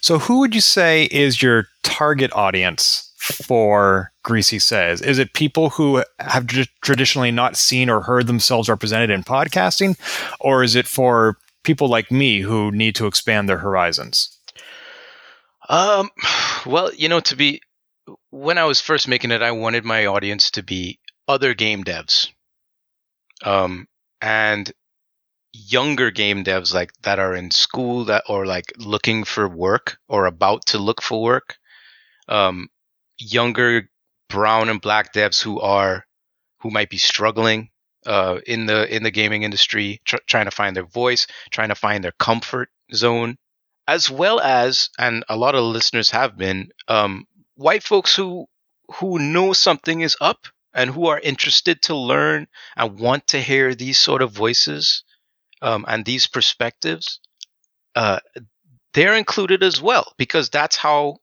So who would you say is your target audience for Greasy Sez? Is it people who have traditionally not seen or heard themselves represented in podcasting? Or is it for people like me who need to expand their horizons? Well, when I was first making it, I wanted my audience to be other game devs, and younger game devs like that are in school that are like looking for work or about to look for work. Younger brown and black devs who might be struggling, in the gaming industry, trying to find their voice, trying to find their comfort zone. As well as, and a lot of listeners have been, white folks who know something is up and who are interested to learn and want to hear these sort of voices and these perspectives. They're included as well, because that's how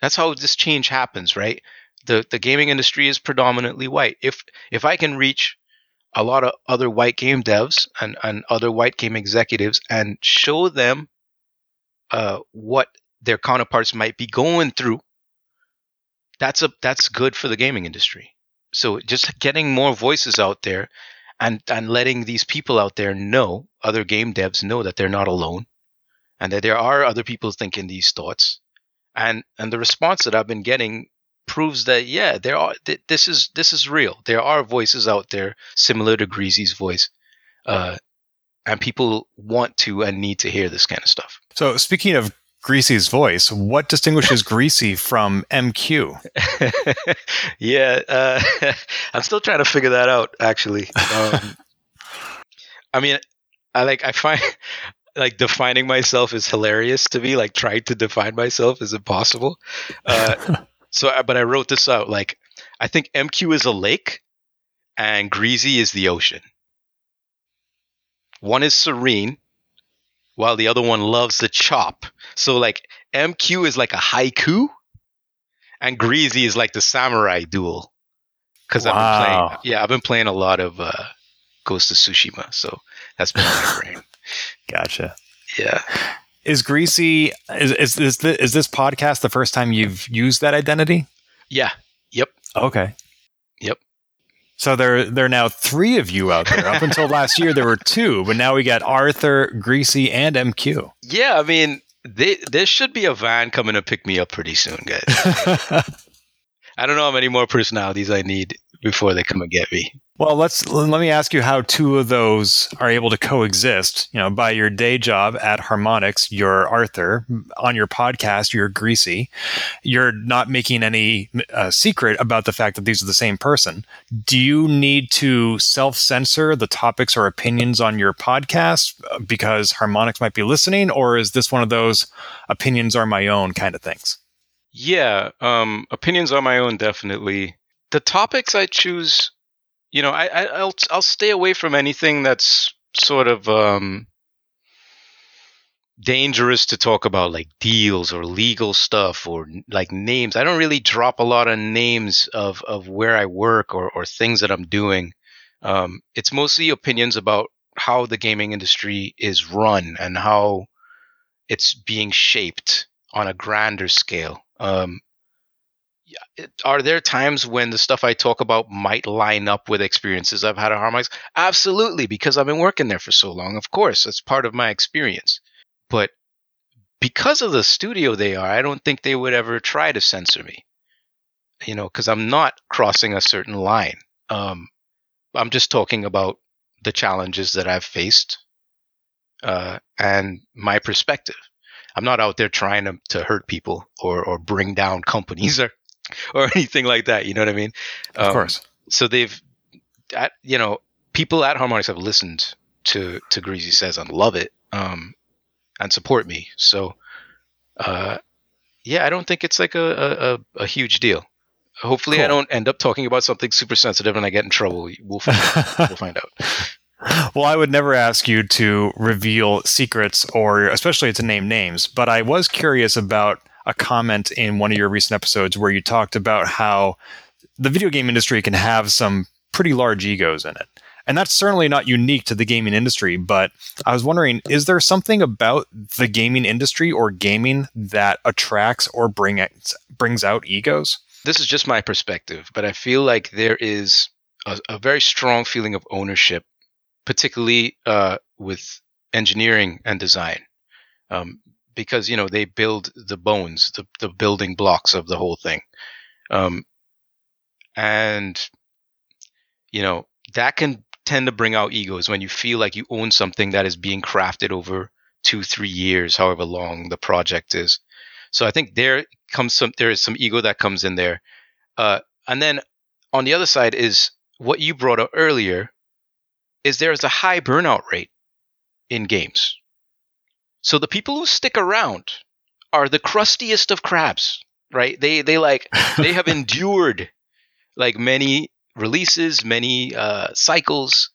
this change happens, right? The gaming industry is predominantly white. If I can reach a lot of other white game devs and other white game executives and show them what their counterparts might be going through, that's good for the gaming industry. So just getting more voices out there and letting these people out there know, other game devs know, that they're not alone and that there are other people thinking these thoughts. And the response that I've been getting proves that, yeah, there are, this is real. There are voices out there similar to Greasy's voice, and people want to and need to hear this kind of stuff. So speaking of Greasy's voice, what distinguishes Greasy from MQ? Yeah, I'm still trying to figure that out, actually. I find defining myself is hilarious to me. Like trying to define myself is impossible. But I wrote this out. Like, I think MQ is a lake and Greasy is the ocean. One is serene, while the other one loves to chop. So, like, MQ is like a haiku, and Greasy is like the samurai duel. Because wow. I've been playing a lot of Ghost of Tsushima, so that's been on my brain. Gotcha. Yeah. Is Greasy is this podcast the first time you've used that identity? Yeah. Yep. Okay. Yep. So there are now three of you out there. Up until last year, there were two, but now we got Arthur, Greasy, and MQ. Yeah, I mean, there should be a Vine coming to pick me up pretty soon, guys. I don't know how many more personalities I need before they come and get me. Well, let me ask you how two of those are able to coexist. You know, by your day job at Harmonix, you're Arthur. On your podcast, you're Greasy. You're not making any secret about the fact that these are the same person. Do you need to self-censor the topics or opinions on your podcast because Harmonix might be listening, or is this one of those opinions are my own kind of things? Yeah, opinions are my own, definitely. The topics I choose... You know, I'll stay away from anything that's sort of dangerous to talk about, like deals or legal stuff or like names. I don't really drop a lot of names of where I work or things that I'm doing. It's mostly opinions about how the gaming industry is run and how it's being shaped on a grander scale. Are there times when the stuff I talk about might line up with experiences I've had at Harmonix? Absolutely, because I've been working there for so long. Of course, that's part of my experience. But because of the studio they are, I don't think they would ever try to censor me, you know, because I'm not crossing a certain line. I'm just talking about the challenges that I've faced and my perspective. I'm not out there trying to hurt people or bring down companies or anything like that. You know what I mean? Of course. So people at Harmonix have listened to Greasy Sez and love it and support me. So, I don't think it's like a huge deal. Hopefully, cool. I don't end up talking about something super sensitive and I get in trouble. We'll find out. Well, I would never ask you to reveal secrets or especially to name names, but I was curious about a comment in one of your recent episodes where you talked about how the video game industry can have some pretty large egos in it. And that's certainly not unique to the gaming industry, but I was wondering, is there something about the gaming industry or gaming that attracts or brings out egos? This is just my perspective, but I feel like there is a very strong feeling of ownership, particularly with engineering and design, because, you know, they build the bones, the building blocks of the whole thing. And, you know, that can tend to bring out egos when you feel like you own something that is being crafted over 2-3 years, however long the project is. So I think there is some ego that comes in there. And then on the other side is what you brought up earlier, is there is a high burnout rate in games. So the people who stick around are the crustiest of crabs, right? They have endured like many releases, many cycles.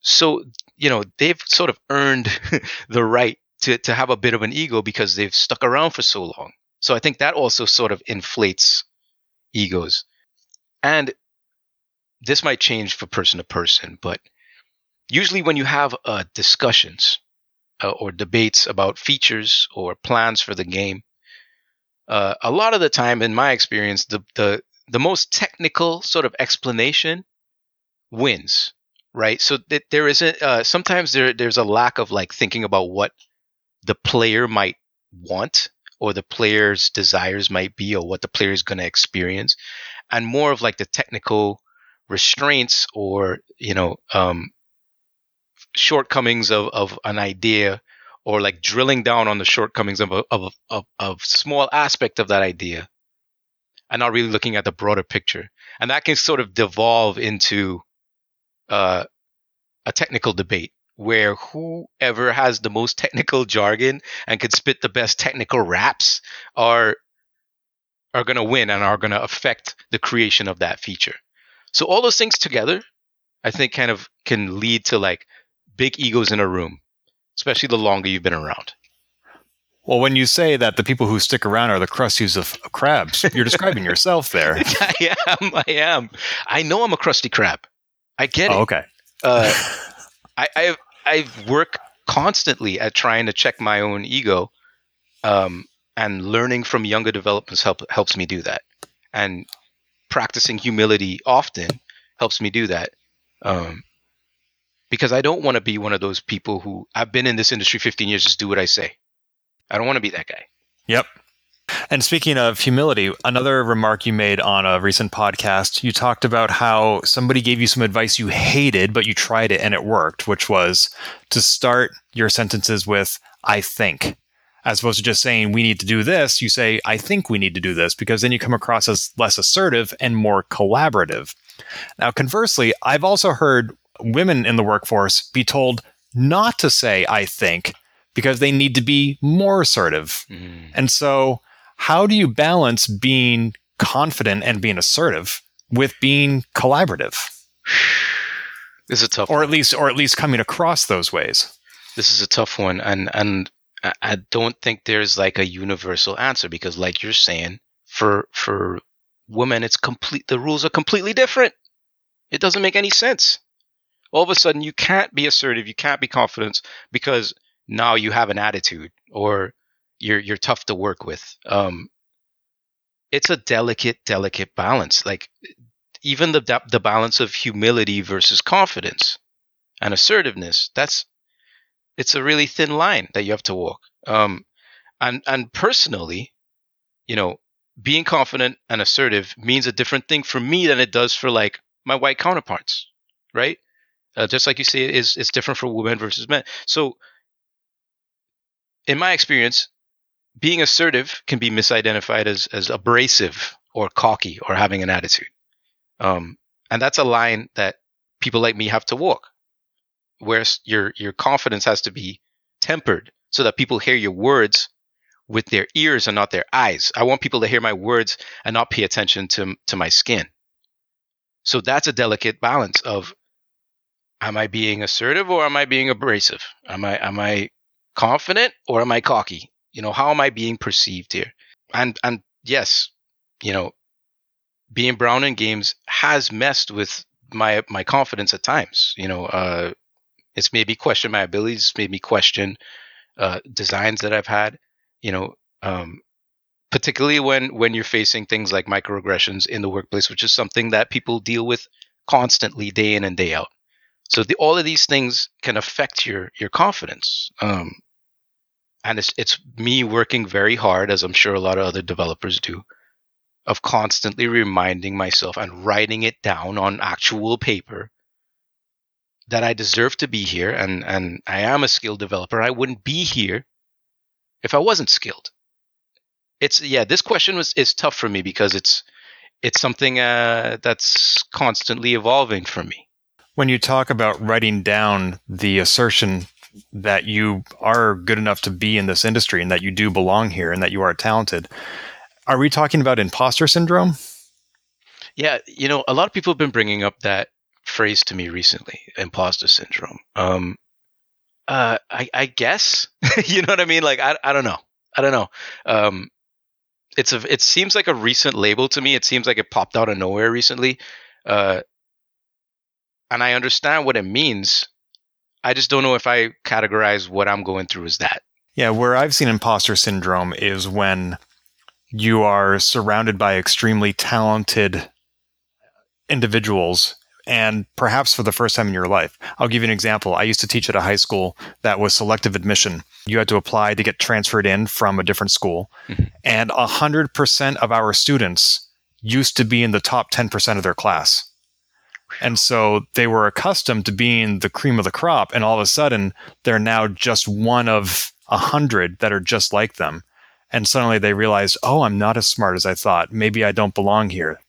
So, you know, they've sort of earned the right to have a bit of an ego because they've stuck around for so long. So I think that also sort of inflates egos. And this might change for person to person, but usually when you have discussions or debates about features or plans for the game, a lot of the time, in my experience, the most technical sort of explanation wins, right? So that there isn't sometimes there's a lack of like thinking about what the player might want or the player's desires might be or what the player is going to experience, and more of like the technical restraints or, you know, shortcomings of an idea, or like drilling down on the shortcomings of small aspect of that idea and not really looking at the broader picture. And that can sort of devolve into a technical debate where whoever has the most technical jargon and can spit the best technical raps are going to win and are going to affect the creation of that feature. So all those things together, I think, kind of can lead to like big egos in a room, especially the longer you've been around. Well, when you say that the people who stick around are the crusties of crabs, you're describing yourself there. I am. I know I'm a crusty crab. I get it. Oh, okay. I work constantly at trying to check my own ego, and learning from younger developers helps me do that. And practicing humility often helps me do that. Because I don't want to be one of those people who, I've been in this industry 15 years, just do what I say. I don't want to be that guy. Yep. And speaking of humility, another remark you made on a recent podcast, you talked about how somebody gave you some advice you hated, but you tried it and it worked, which was to start your sentences with, I think. As opposed to just saying, we need to do this, you say, I think we need to do this, because then you come across as less assertive and more collaborative. Now, conversely, I've also heard women in the workforce be told not to say, I think, because they need to be more assertive. Mm. And so how do you balance being confident and being assertive with being collaborative? This is a tough one. Or at least coming across those ways. This is a tough one. And I don't think there's like a universal answer, because like you're saying, for women, the rules are completely different. It doesn't make any sense. All of a sudden, you can't be assertive, you can't be confident, because now you have an attitude or you're tough to work with. It's a delicate balance. Like even the balance of humility versus confidence and assertiveness, it's a really thin line that you have to walk. And personally, you know, being confident and assertive means a different thing for me than it does for like my white counterparts, right? Just like you say, it's different for women versus men. So in my experience, being assertive can be misidentified as abrasive or cocky or having an attitude. And that's a line that people like me have to walk, where your confidence has to be tempered so that people hear your words with their ears and not their eyes. I want people to hear my words and not pay attention to my skin. So that's a delicate balance of, am I being assertive or am I being abrasive? Am I confident or am I cocky? You know, how am I being perceived here? And yes, you know, being brown in games has messed with my confidence at times. You know, it's made me question my abilities, made me question designs that I've had, you know, particularly when you're facing things like microaggressions in the workplace, which is something that people deal with constantly day in and day out. So all of these things can affect your confidence. And it's me working very hard, as I'm sure a lot of other developers do, of constantly reminding myself and writing it down on actual paper that I deserve to be here, and I am a skilled developer. I wouldn't be here if I wasn't skilled. This question is tough for me because it's something that's constantly evolving for me. When you talk about writing down the assertion that you are good enough to be in this industry and that you do belong here and that you are talented, are we talking about imposter syndrome? Yeah, you know, a lot of people have been bringing up that phrase to me recently, imposter syndrome. I guess, you know what I mean? Like, I don't know. It seems like a recent label to me. It seems like it popped out of nowhere recently. And I understand what it means. I just don't know if I categorize what I'm going through as that. Yeah. Where I've seen imposter syndrome is when you are surrounded by extremely talented individuals, and perhaps for the first time in your life. I'll give you an example. I used to teach at a high school that was selective admission. You had to apply to get transferred in from a different school. Mm-hmm. And 100% of our students used to be in the top 10% of their class. And so they were accustomed to being the cream of the crop. And all of a sudden, they're now just one of 100 that are just like them. And suddenly they realized, oh, I'm not as smart as I thought. Maybe I don't belong here.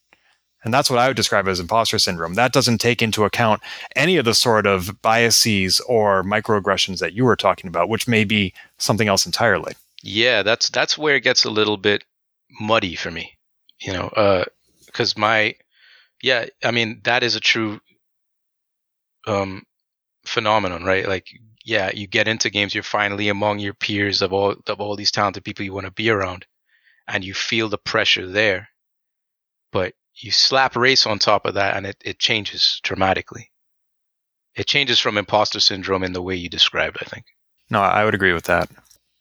And that's what I would describe as imposter syndrome. That doesn't take into account any of the sort of biases or microaggressions that you were talking about, which may be something else entirely. Yeah, that's where it gets a little bit muddy for me, you know, because that is a true phenomenon, right? Like, yeah, you get into games, you're finally among your peers of all these talented people you want to be around, and you feel the pressure there, but you slap race on top of that, and it changes dramatically. It changes from imposter syndrome in the way you described, I think. No, I would agree with that.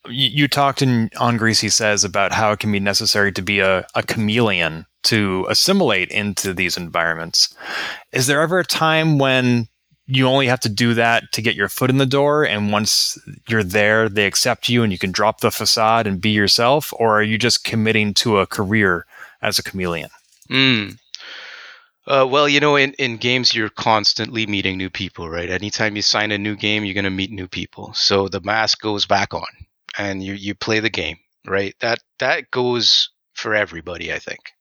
You talked on Greasy Sez about how it can be necessary to be a chameleon to assimilate into these environments. Is there ever a time when you only have to do that to get your foot in the door, and once you're there, they accept you and you can drop the facade and be yourself? Or are you just committing to a career as a chameleon? Well, you know, in games, you're constantly meeting new people, right? Anytime you sign a new game, you're going to meet new people. So the mask goes back on and you play the game, right? That goes for everybody, I think.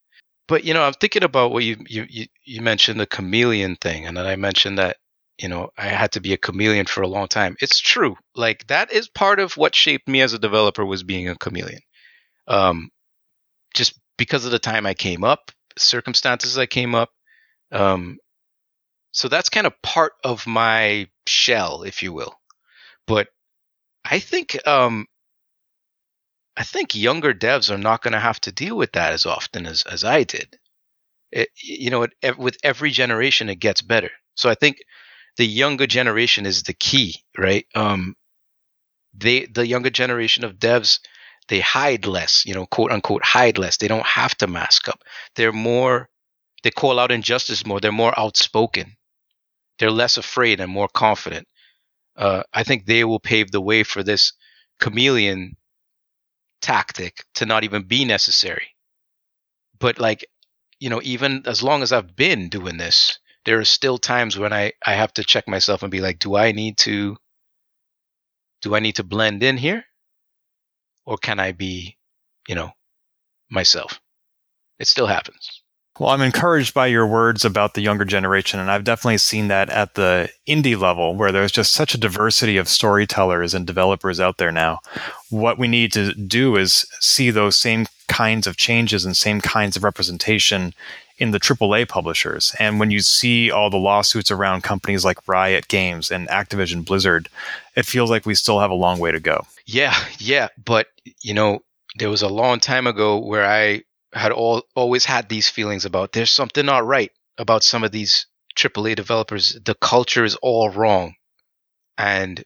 But, you know, I'm thinking about what you mentioned, the chameleon thing. And then I mentioned that, you know, I had to be a chameleon for a long time. It's true. Like, that is part of what shaped me as a developer, was being a chameleon. Just because of the time I came up, circumstances I came up. So that's kind of part of my shell, if you will. But I think younger devs are not going to have to deal with that as often as I did. With every generation, it gets better. So I think the younger generation is the key, right? The younger generation of devs, they hide less, you know, quote unquote, hide less. They don't have to mask up. They call out injustice more. They're more outspoken. They're less afraid and more confident. I think they will pave the way for this chameleon tactic to not even be necessary. But, like, you know, even as long as I've been doing this, there are still times when I have to check myself and be like, do I need to blend in here? Or can I be, you know, myself? It still happens. Well, I'm encouraged by your words about the younger generation, and I've definitely seen that at the indie level, where there's just such a diversity of storytellers and developers out there now. What we need to do is see those same kinds of changes and same kinds of representation in the AAA publishers. And when you see all the lawsuits around companies like Riot Games and Activision Blizzard, it feels like we still have a long way to go. Yeah. But, you know, there was a long time ago where I had always had these feelings about, there's something not right about some of these AAA developers. The culture is all wrong. And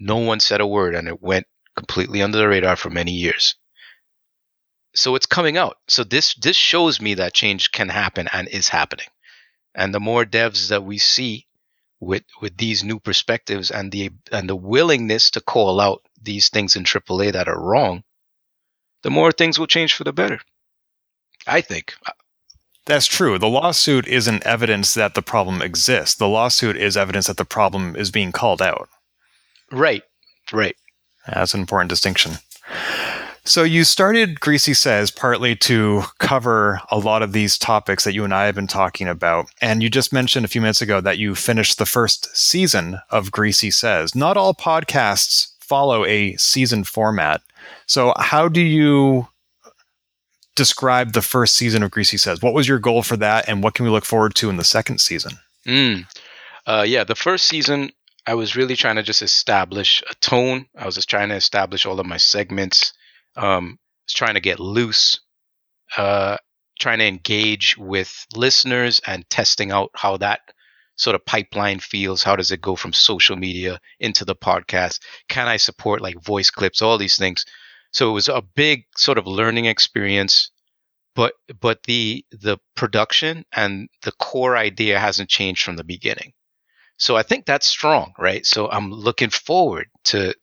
no one said a word, and it went completely under the radar for many years. So it's coming out. So this shows me that change can happen and is happening. And the more devs that we see with these new perspectives and the willingness to call out these things in AAA that are wrong, the more things will change for the better, I think. That's true. The lawsuit isn't evidence that the problem exists. The lawsuit is evidence that the problem is being called out. Right. That's an important distinction. So you started Greasy Sez partly to cover a lot of these topics that you and I have been talking about. And you just mentioned a few minutes ago that you finished the first season of Greasy Sez. Not all podcasts follow a season format. So how do you describe the first season of Greasy Sez? What was your goal for that, and what can we look forward to in the second season? The first season, I was really trying to just establish a tone. I was just trying to establish all of my segments. I was trying to get loose, trying to engage with listeners and testing out how that sort of pipeline feels. How does it go from social media into the podcast? Can I support, like, voice clips, all these things? So it was a big sort of learning experience, but the production and the core idea hasn't changed from the beginning. So I think that's strong, right? So I'm looking forward to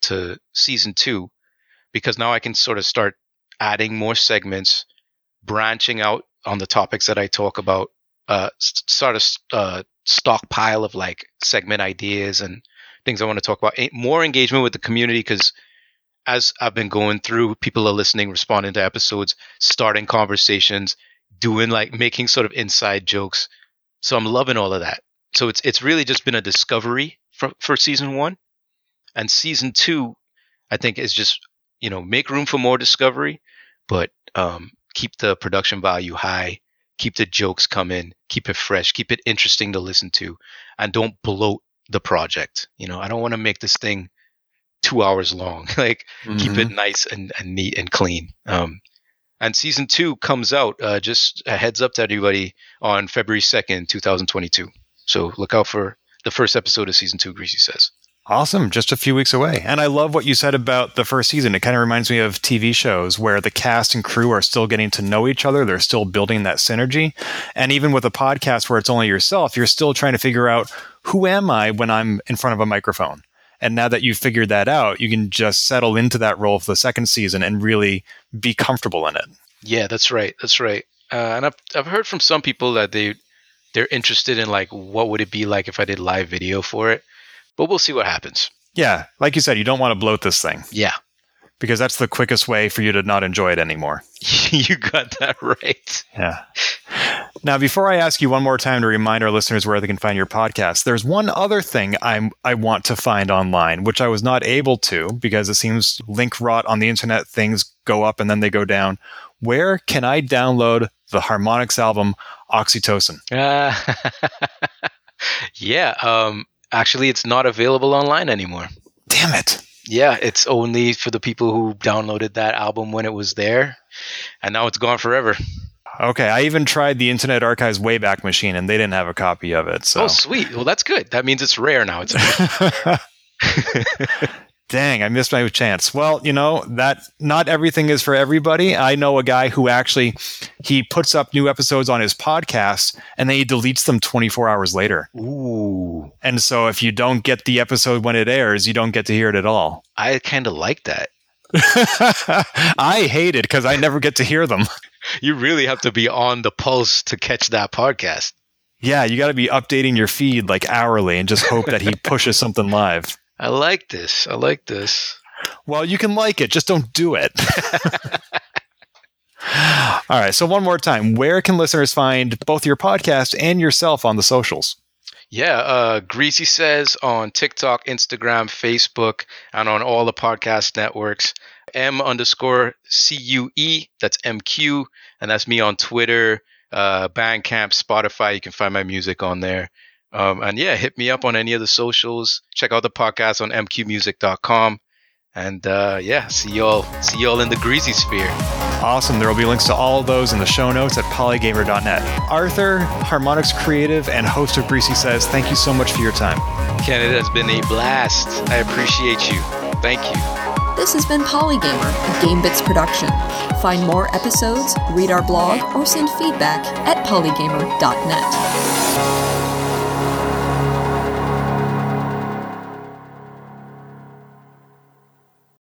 season 2. Because now I can sort of start adding more segments, branching out on the topics that I talk about, stockpile of, like, segment ideas and things I want to talk about. More engagement with the community, because as I've been going through, people are listening, responding to episodes, starting conversations, making sort of inside jokes. So I'm loving all of that. So it's really just been a discovery for season 1. And season 2, I think, is just, you know, make room for more discovery, but keep the production value high, keep the jokes coming, keep it fresh, keep it interesting to listen to, and don't bloat the project. You know, I don't want to make this thing 2 hours long. Keep it nice and neat and clean. And season 2 comes out, just a heads up to everybody, on February 2nd, 2022. So look out for the first episode of season 2, Greasy Sez. Awesome. Just a few weeks away. And I love what you said about the first season. It kind of reminds me of TV shows where the cast and crew are still getting to know each other. They're still building that synergy. And even with a podcast where it's only yourself, you're still trying to figure out, who am I when I'm in front of a microphone? And now that you've figured that out, you can just settle into that role for the second season and really be comfortable in it. Yeah, that's right. That's right. And I've heard from some people that they're interested in, like, what would it be like if I did live video for it? But we'll see what happens. Yeah. Like you said, you don't want to bloat this thing. Yeah. Because that's the quickest way for you to not enjoy it anymore. You got that right. Yeah. Now, before I ask you one more time to remind our listeners where they can find your podcast, there's one other thing I want to find online, which I was not able to because it seems link rot on the internet. Things go up and then they go down. Where can I download the Harmonix album, Oxytocin? Yeah. Actually, it's not available online anymore. Damn it. Yeah, it's only for the people who downloaded that album when it was there. And now it's gone forever. Okay, I even tried the Internet Archive's Wayback Machine, and they didn't have a copy of it. So. Oh, sweet. Well, that's good. That means it's rare now. It's Dang, I missed my chance. Well, you know, that not everything is for everybody. I know a guy who actually, he puts up new episodes on his podcast and then he deletes them 24 hours later. Ooh. And so if you don't get the episode when it airs, you don't get to hear it at all. I kind of like that. I hate it because I never get to hear them. You really have to be on the pulse to catch that podcast. Yeah, you got to be updating your feed like hourly and just hope that he pushes something live. I like this. I like this. Well, you can like it. Just don't do it. All right. So one more time, where can listeners find both your podcast and yourself on the socials? Yeah. Greasy Sez on TikTok, Instagram, Facebook, and on all the podcast networks. M_CUE. That's MQ. And that's me on Twitter, Bandcamp, Spotify. You can find my music on there. And yeah, hit me up on any of the socials. Check out the podcast on mqmusic.com. And yeah, see y'all in the greasy sphere. Awesome. There will be links to all those in the show notes at polygamer.net. Arthur, Harmonix creative and host of Greasy Sez, thank you so much for your time. Ken, it has been a blast. I appreciate you. Thank you. This has been Polygamer, a GameBits production. Find more episodes, read our blog, or send feedback at polygamer.net.